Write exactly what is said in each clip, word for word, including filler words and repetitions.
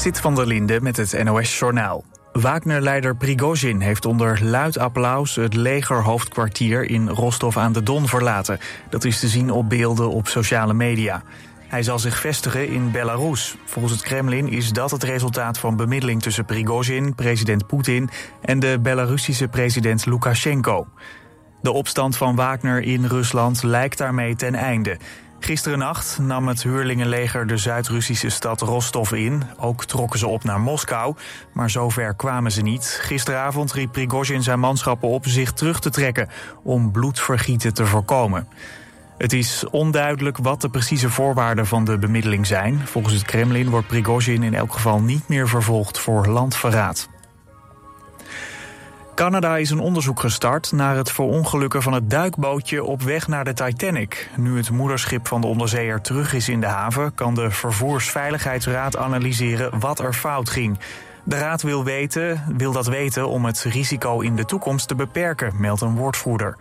Sit van der Linde met het N O S-journaal. Wagner-leider Prigozhin heeft onder luid applaus het legerhoofdkwartier in Rostov aan de Don verlaten. Dat is te zien op beelden op sociale media. Hij zal zich vestigen in Belarus. Volgens het Kremlin is dat het resultaat van bemiddeling tussen Prigozhin, president Poetin en de Belarusische president Lukashenko. De opstand van Wagner in Rusland lijkt daarmee ten einde. Gisterennacht nam het Huurlingenleger de Zuid-Russische stad Rostov in. Ook trokken ze op naar Moskou, maar zover kwamen ze niet. Gisteravond riep Prigozhin zijn manschappen op zich terug te trekken om bloedvergieten te voorkomen. Het is onduidelijk wat de precieze voorwaarden van de bemiddeling zijn. Volgens het Kremlin wordt Prigozhin in elk geval niet meer vervolgd voor landverraad. Canada is een onderzoek gestart naar het verongelukken van het duikbootje op weg naar de Titanic. Nu het moederschip van de onderzeeër terug is in de haven, kan de Vervoersveiligheidsraad analyseren wat er fout ging. De raad wil, weten, wil dat weten om het risico in de toekomst te beperken, meldt een woordvoerder.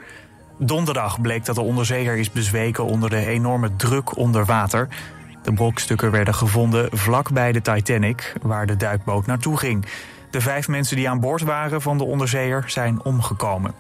Donderdag bleek dat de onderzeeër is bezweken onder de enorme druk onder water. De brokstukken werden gevonden vlakbij de Titanic, waar de duikboot naartoe ging. De vijf mensen die aan boord waren van de onderzeeër zijn omgekomen.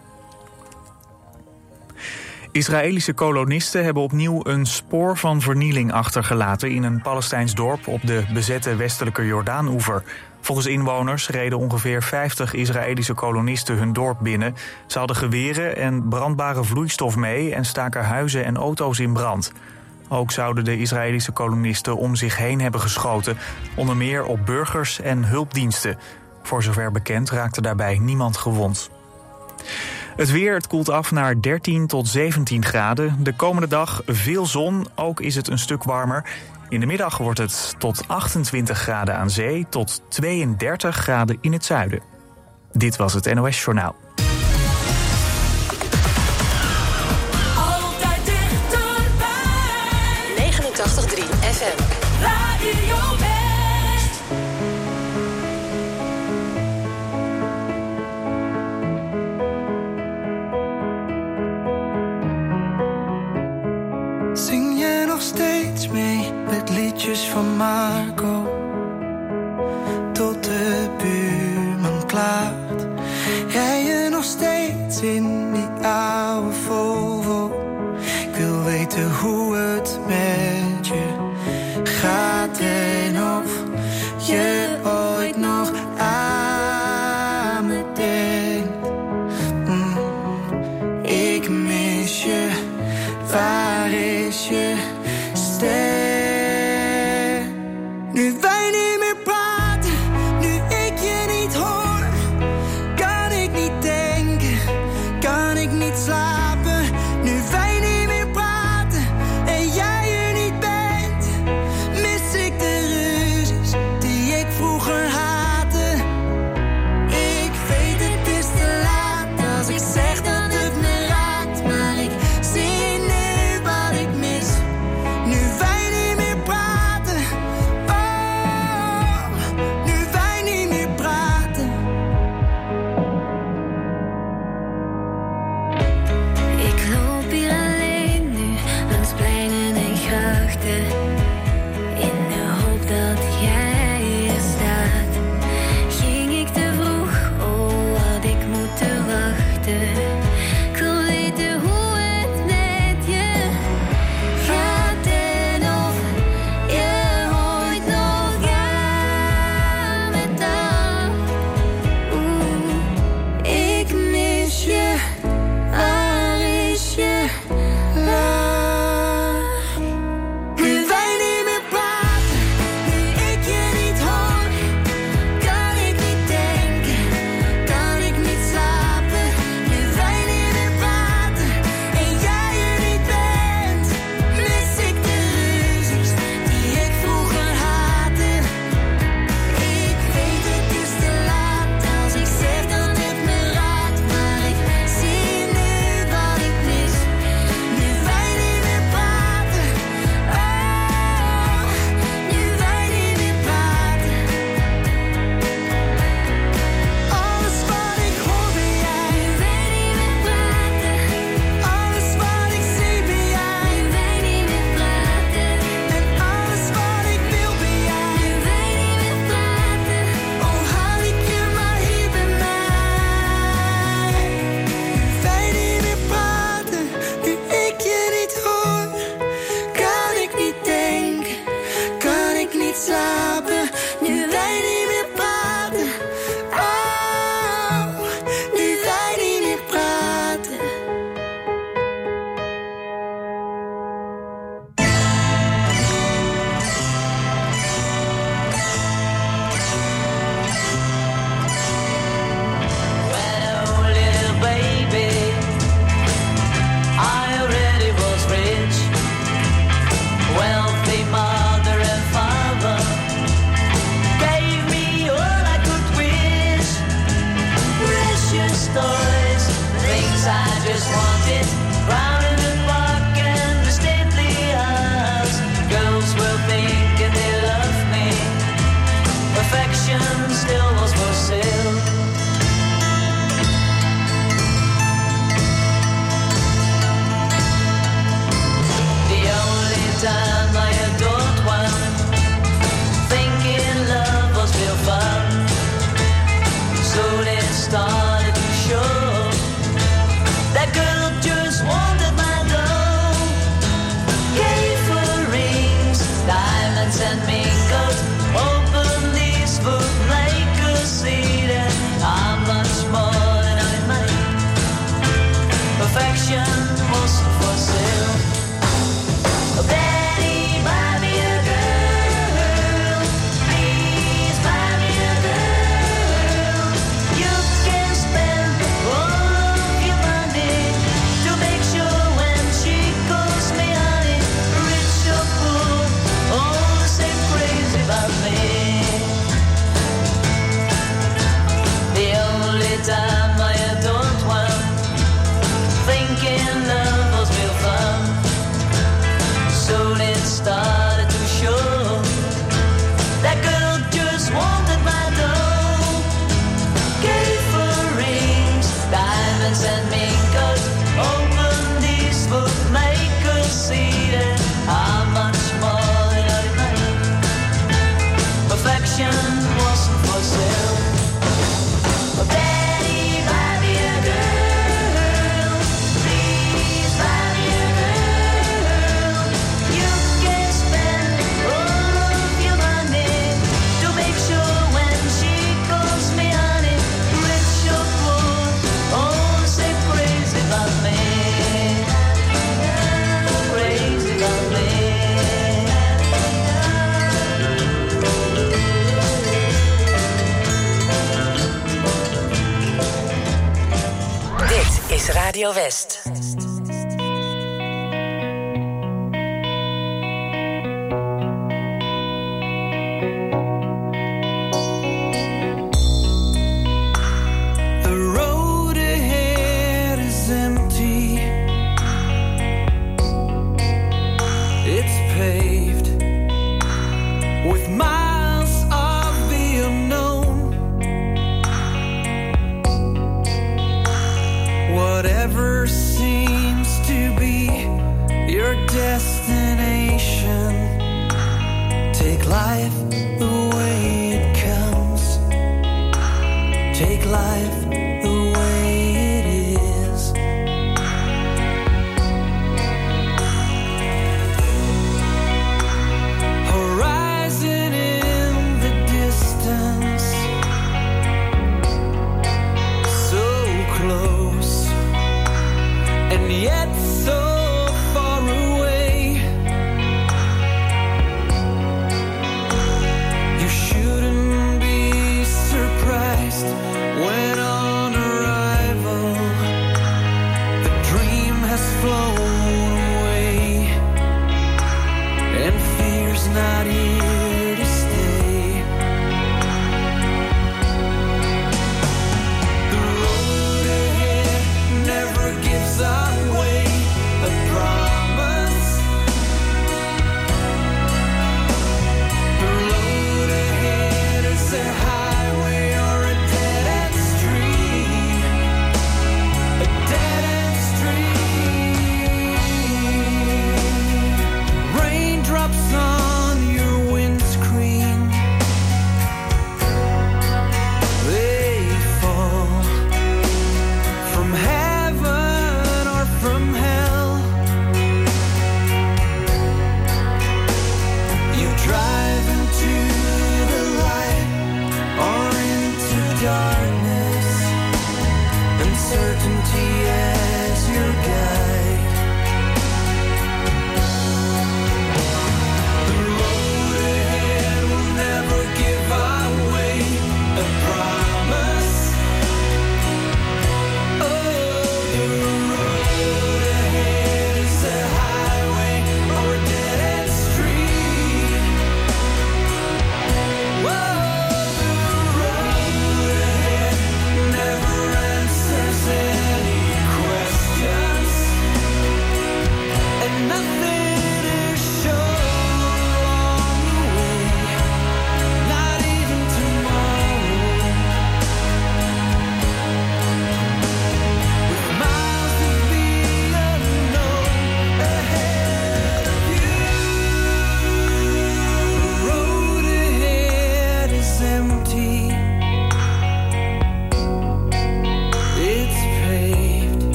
Israëlische kolonisten hebben opnieuw een spoor van vernieling achtergelaten in een Palestijns dorp op de bezette westelijke Jordaan-oever. Volgens inwoners reden ongeveer vijftig Israëlische kolonisten hun dorp binnen. Ze hadden geweren en brandbare vloeistof mee en staken huizen en auto's in brand. Ook zouden de Israëlische kolonisten om zich heen hebben geschoten, onder meer op burgers en hulpdiensten. Voor zover bekend raakte daarbij niemand gewond. Het weer, het koelt af naar dertien tot zeventien graden. De komende dag veel zon, ook is het een stuk warmer. In de middag wordt het tot achtentwintig graden aan zee, tot tweeëndertig graden in het zuiden. Dit was het N O S Journaal. Altijd dichterbij. negenentachtig komma drie F M. Radio West. Zing je nog steeds mee? Met liedjes van Marco tot de buurman klaagt. Jij je nog Radio West.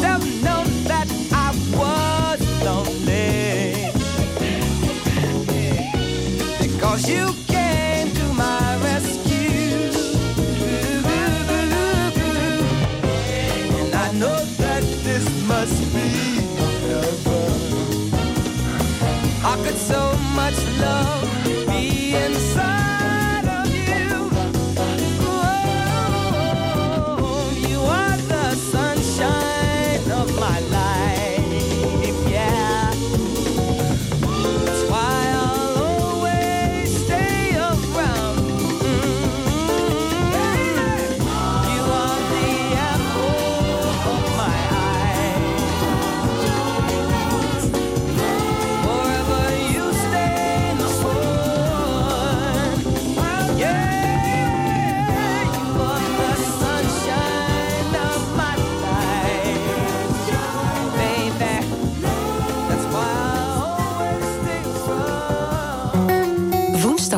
must have known that I was lonely, because you came to my rescue. Blue, blue, blue, blue. And I know that this must be heaven. How could so much love be inside?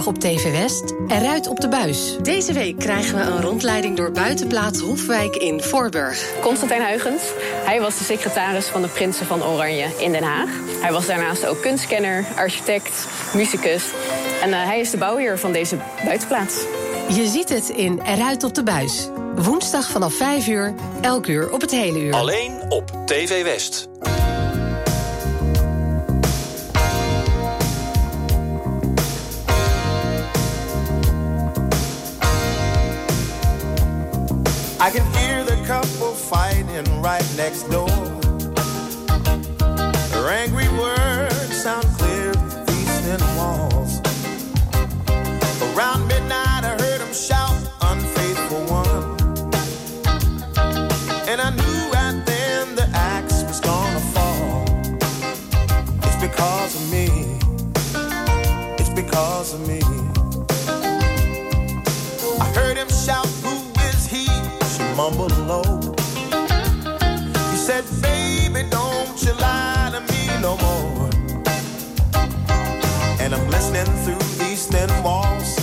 Op T V West, Eruit op de Buis. Deze week krijgen we een rondleiding door Buitenplaats Hofwijk in Voorburg. Constantijn Huygens, hij was de secretaris van de Prinsen van Oranje in Den Haag. Hij was daarnaast ook kunstkenner, architect, musicus. En uh, hij is de bouwheer van deze buitenplaats. Je ziet het in Eruit op de Buis. Woensdag vanaf vijf uur, elk uur op het hele uur. Alleen op T V West. I can hear the couple fighting right next door. Their angry words sound clear through the eastern walls. Around midnight I heard them shout, unfaithful one. And I knew right then the axe was gonna fall. It's because of me. It's because of me. I heard him shout, mumble low. He said, baby, don't you lie to me no more. And I'm listening through these thin walls,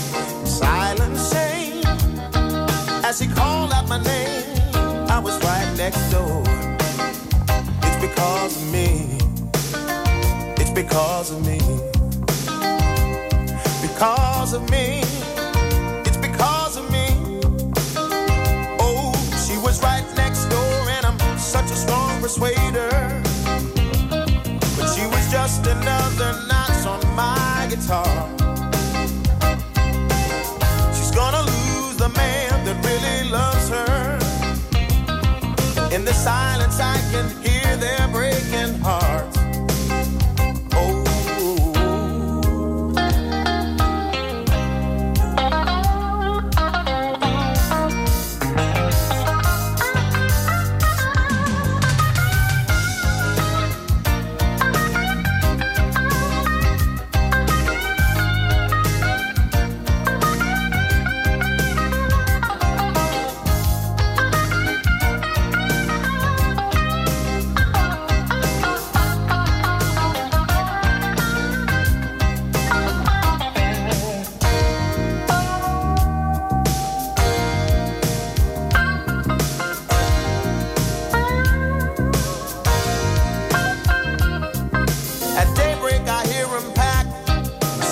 silent shame. As he called out my name, I was right next door. It's because of me. It's because of me. Because of me. Right next door, and I'm such a strong persuader, but she was just another notch on my guitar. She's gonna lose the man that really loves her. In the silence I can hear their breaking hearts.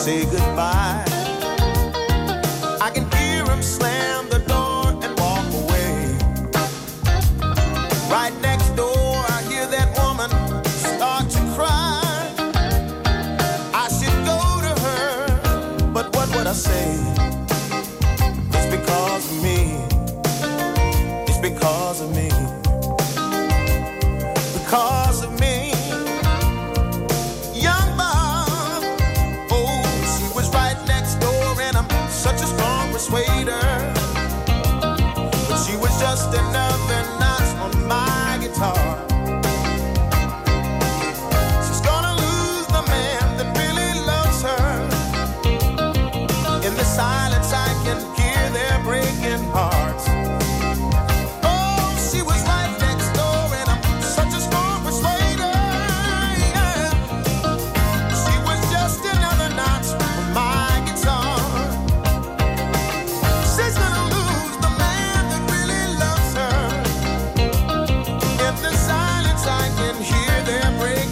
Say I can hear them breaking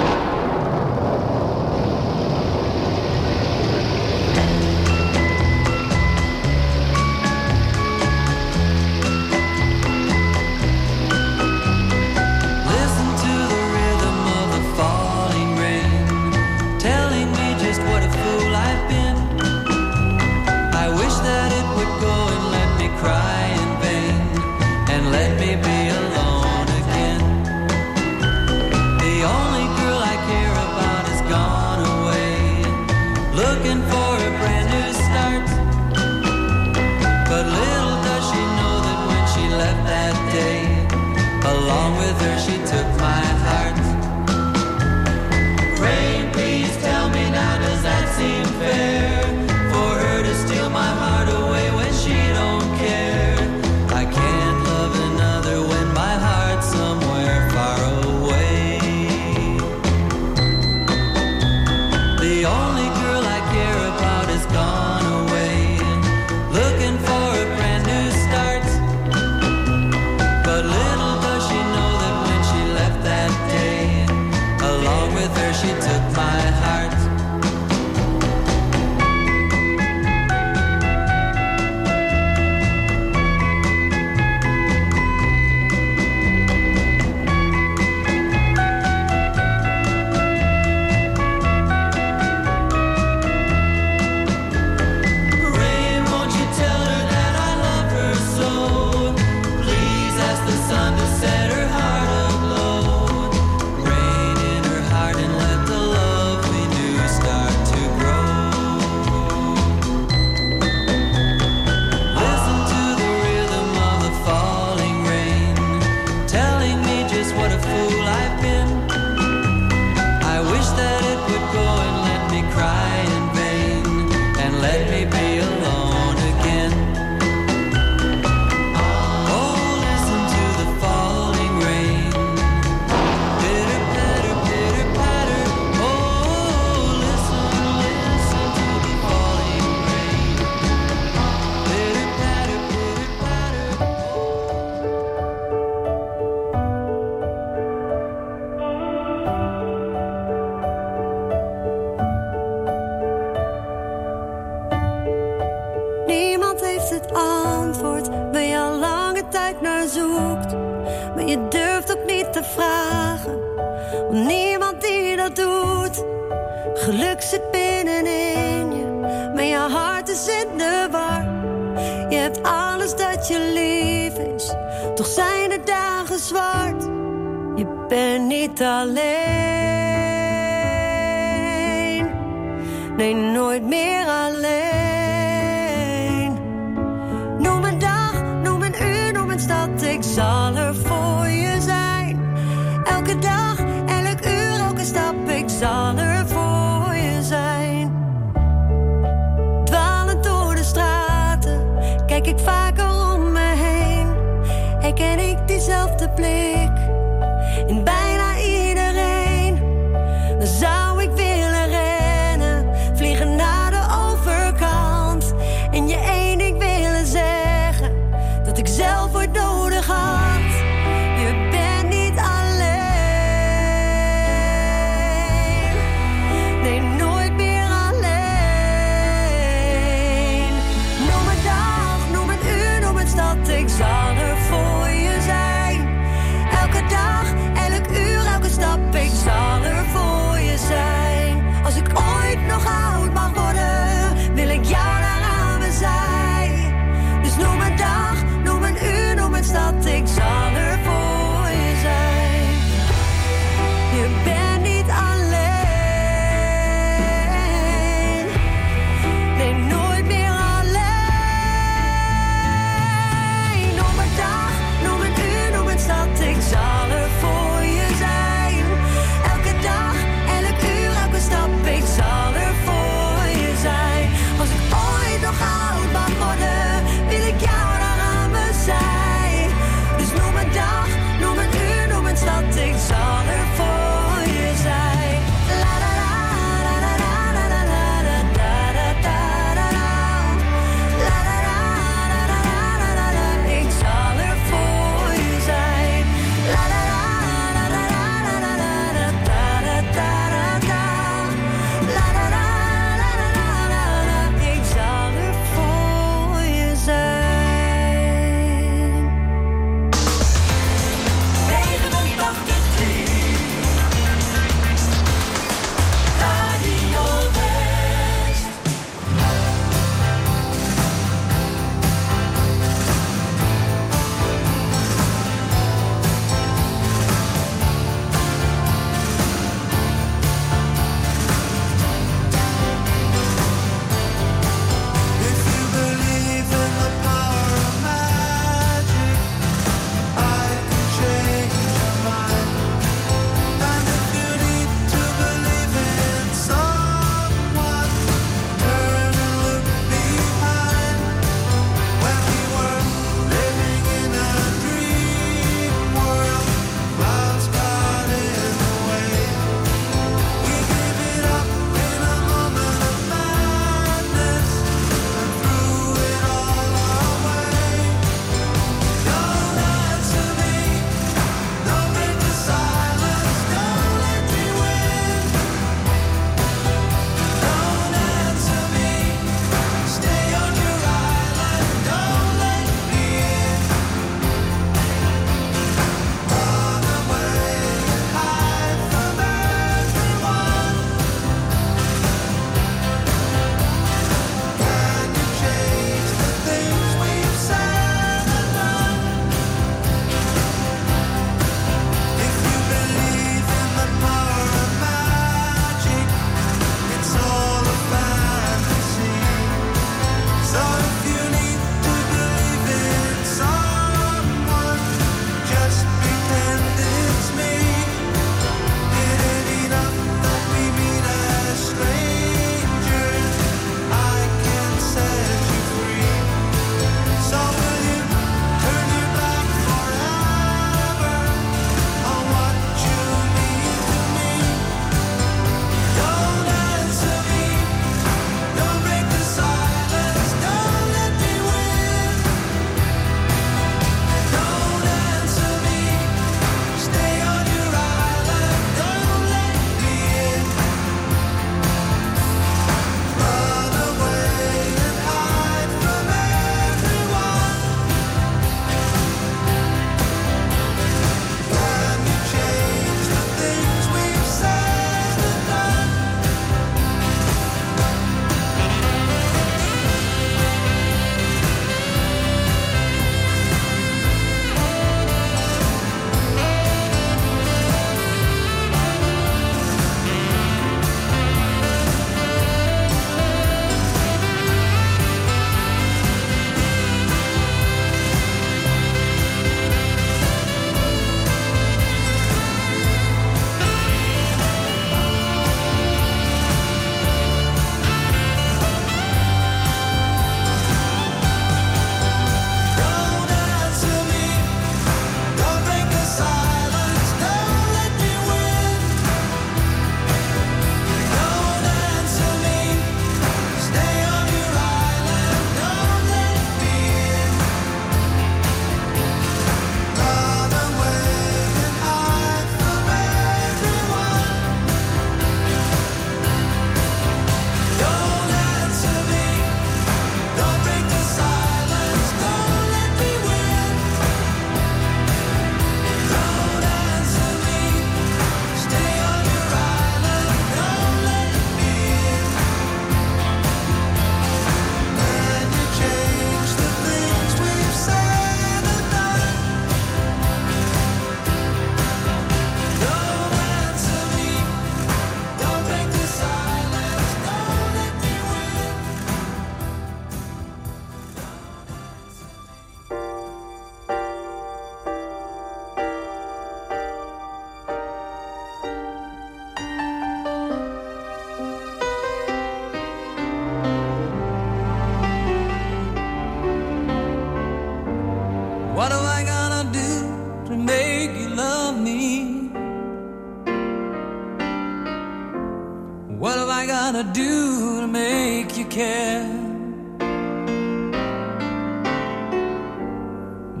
What have I gotta do to make you care?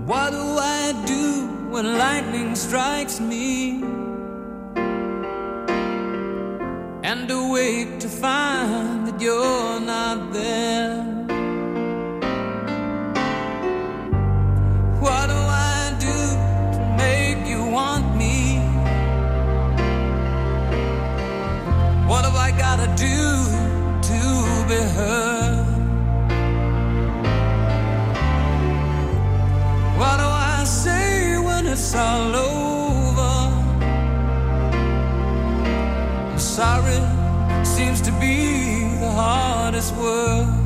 What do I do when lightning strikes me? And awake to find that you're not there. What do I do to make you want me? What have I gotta do to be heard? What do I say when it's all over? Sorry seems to be the hardest word.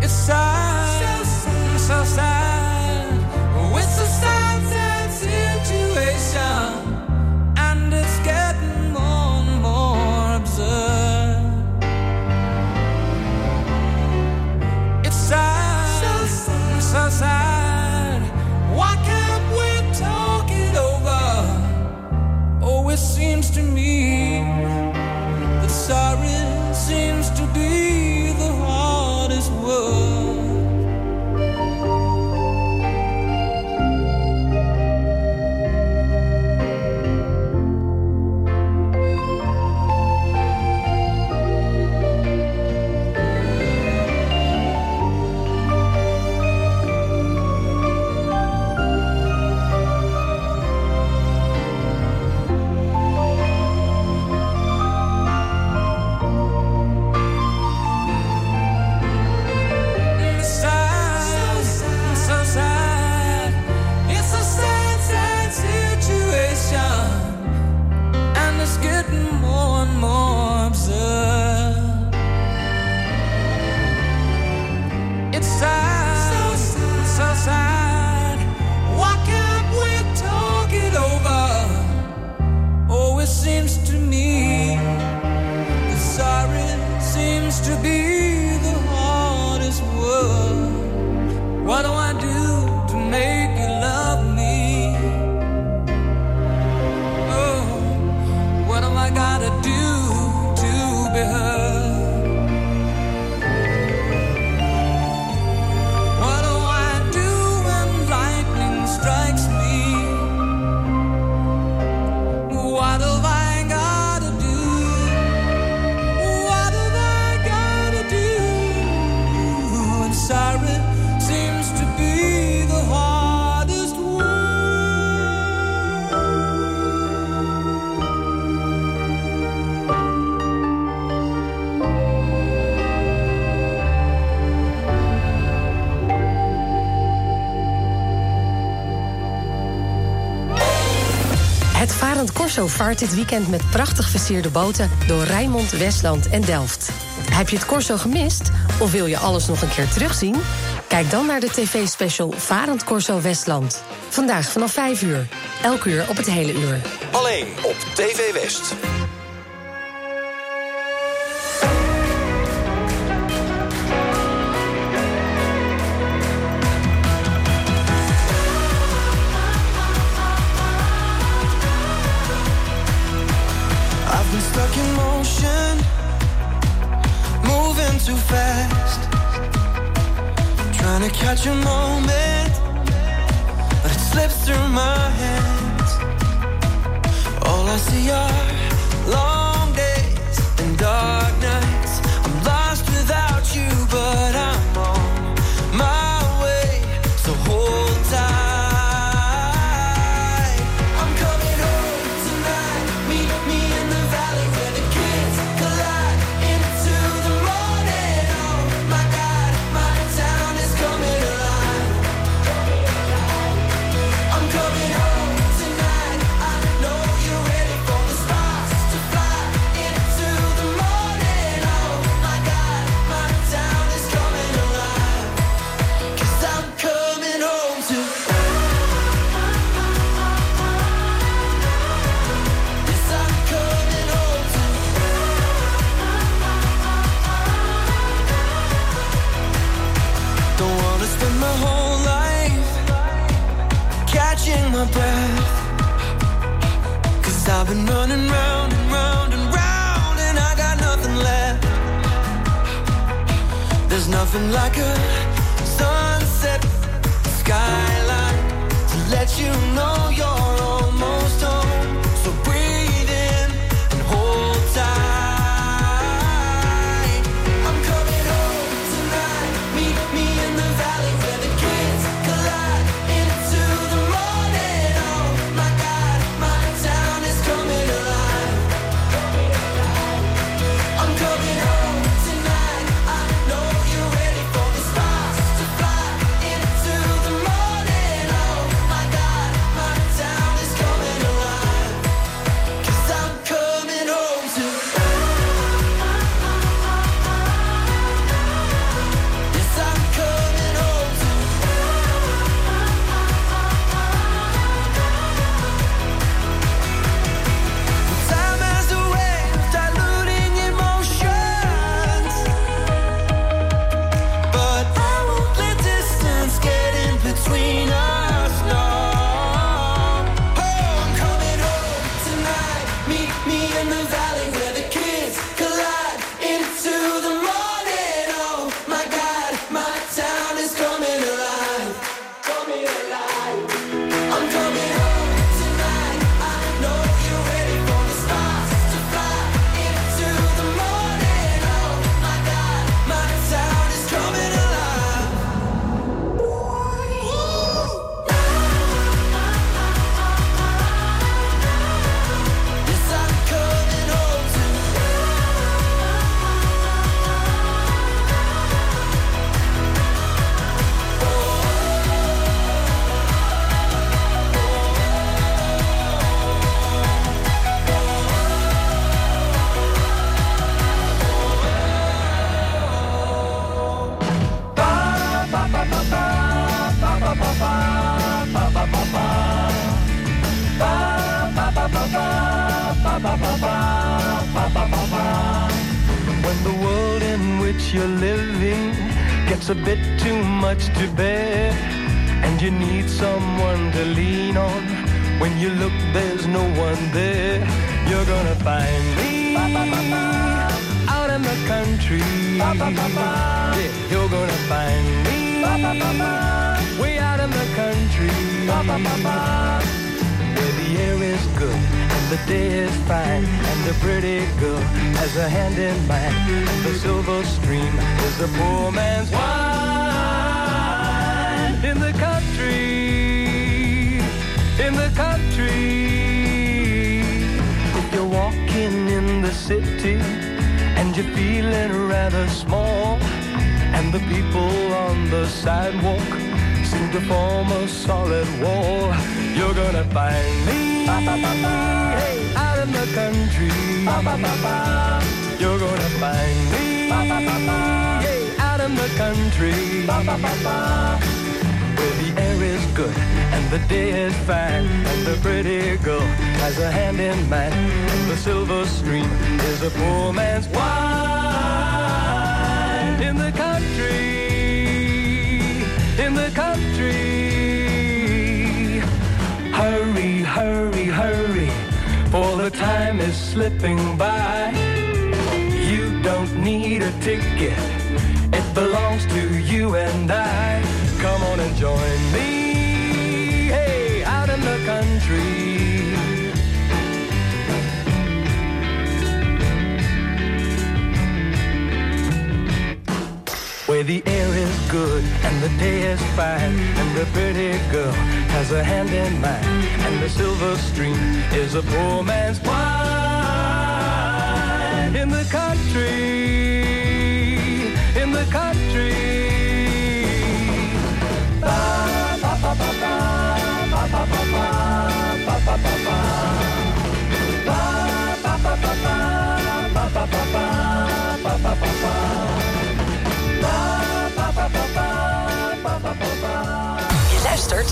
Sad, so sad, so sad. It's a sad, sad situation, and it's getting more and more absurd. It's sad, so sad, so sad. Why can't we talk it over? Oh, it seems to me that sorry seems to be the hardest word. Het Varend Corso vaart dit weekend met prachtig versierde boten door Rijnmond, Westland en Delft. Heb je het Corso gemist? Of wil je alles nog een keer terugzien? Kijk dan naar de tv-special Varend Corso Westland. Vandaag vanaf vijf uur. Elk uur op het hele uur. Alleen op T V West. Too fast, trying to catch a moment, but it slips through my hands. All I see are long days and dark nights. I'm lost without you, but I'm on my way, so hold tight. I'm coming home tonight, meet me in the valley where the kids collide into the coming home tonight, I know you're ready for the spot. running round and round and round, and I got nothing left. There's nothing like a sunset skyline to let you know you're almost home. So breathe in and hold tight.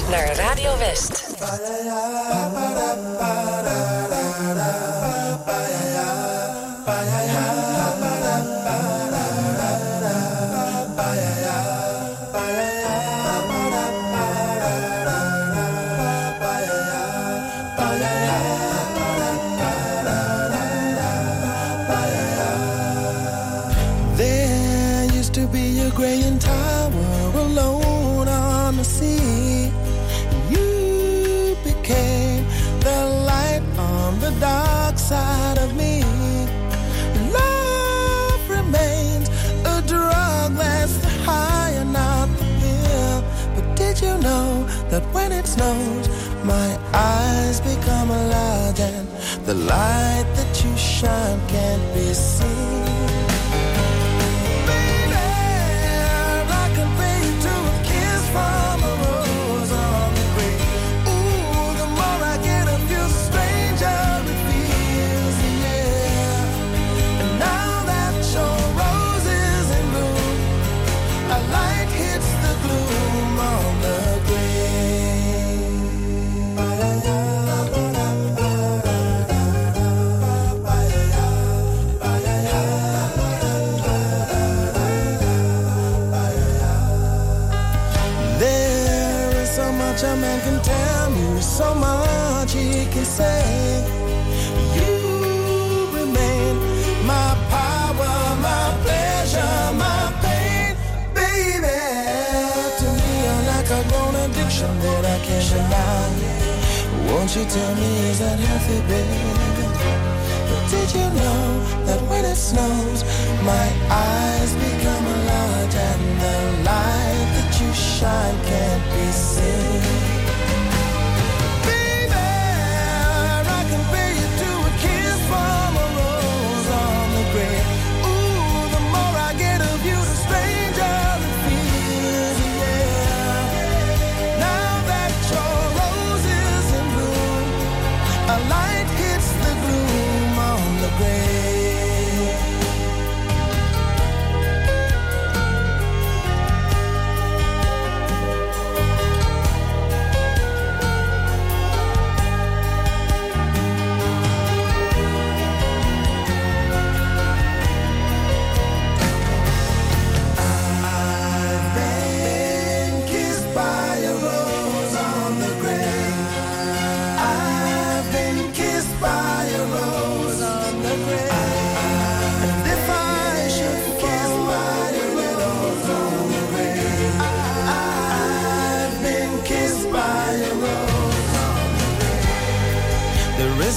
Naar Radio West. inside of me. Love remains a drug that's the high and not the pill. But did you know that when it snows, my eyes become alive and the light that you shine can't be seen? A man can tell you so much he can say. You remain my power, my pleasure, my pain, baby. To me you're like a grown addiction that I can't deny. Won't you tell me is that healthy, baby? But did you know that when it snows, my eyes become a lot and the light that you shine can't be seen?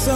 So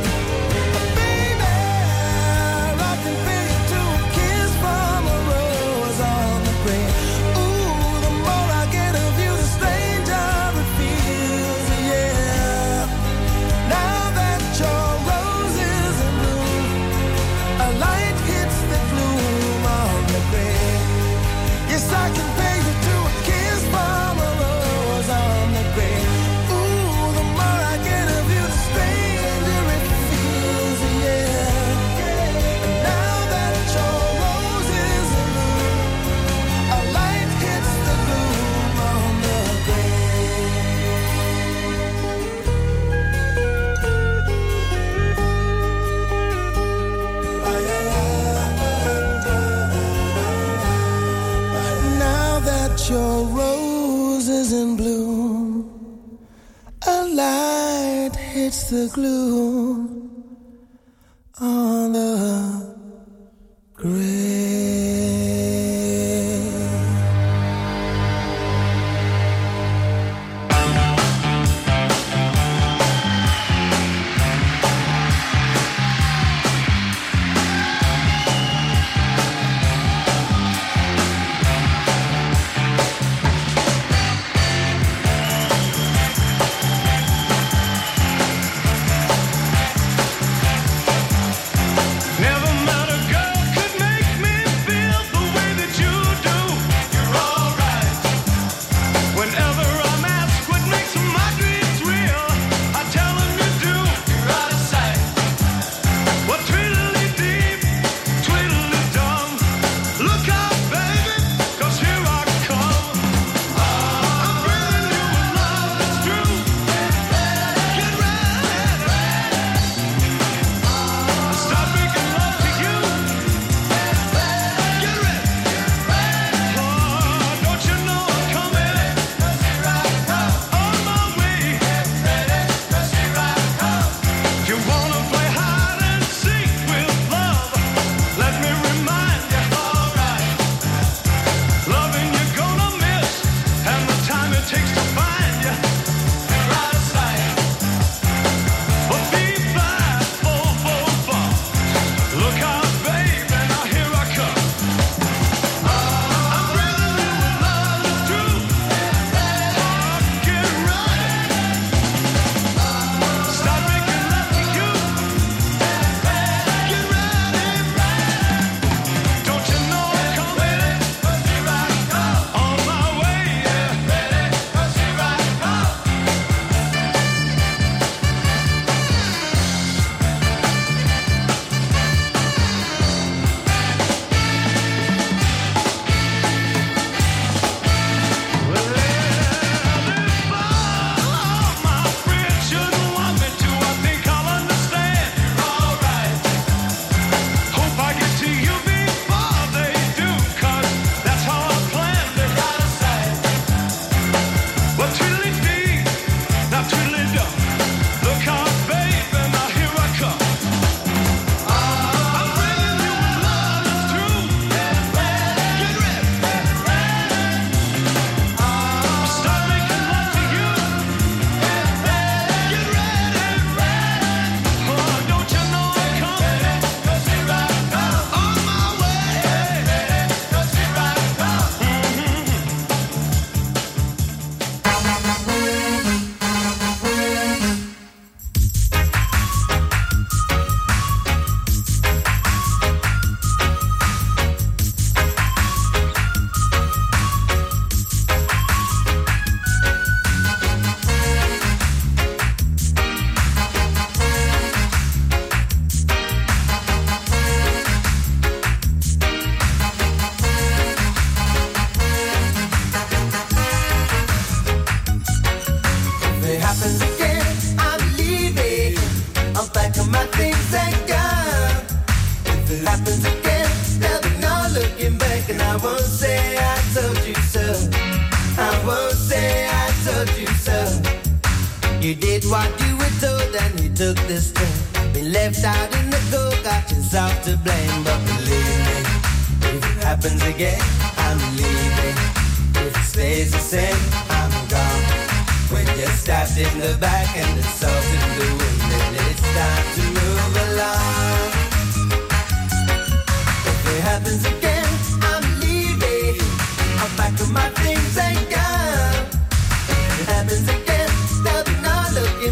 Baby, I can pay to a kiss from a rose on the grave. Ooh, the more I get of you, the stranger it feels, yeah. Now that your rose is in bloom, a light hits the gloom on the grave. Yes, I can pay you to a kiss from a rose on the grave. Your roses in bloom, a light hits the gloom on the grave. what you were told, and you took this thing. Been left out in the cold, got yourself to blame. But believe me, if it happens again, I'm leaving. If it stays the same, I'm gone. When you're stabbed in the back and assaulted the women, it's time to move along. If it happens again, I'm leaving. I'm back with my things and gone. If it happens again,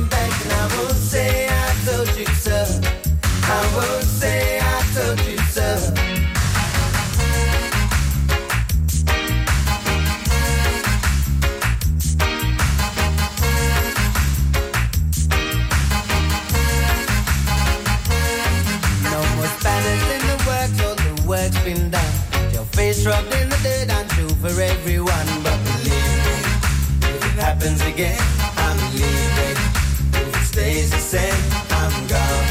I won't say I told you so. No more Spanish in the works, all the work's been done. Your face rubbed in the dirt, I'm true for everyone. But believe me, if it happens again, I'm leaving. If it stays the same, I'm gone.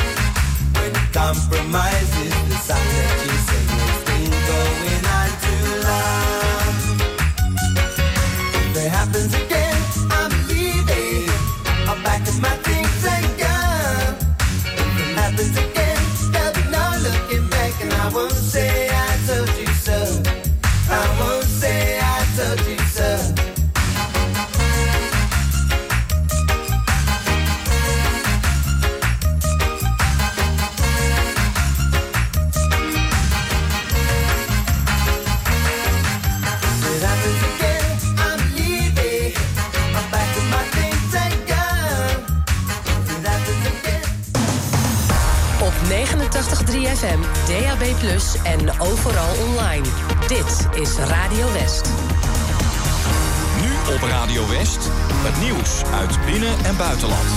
Compromise is the song that you sing. It's been going on too long. If it happens again, I'm leaving. I'm back in my things and gone. If it happens again, there'll be no looking back. And I won't say I told you so. I won't say I told you so. drie F M, D A B plus, en overal online. Dit is Radio West. Nu op Radio West, het nieuws uit binnen- en buitenland.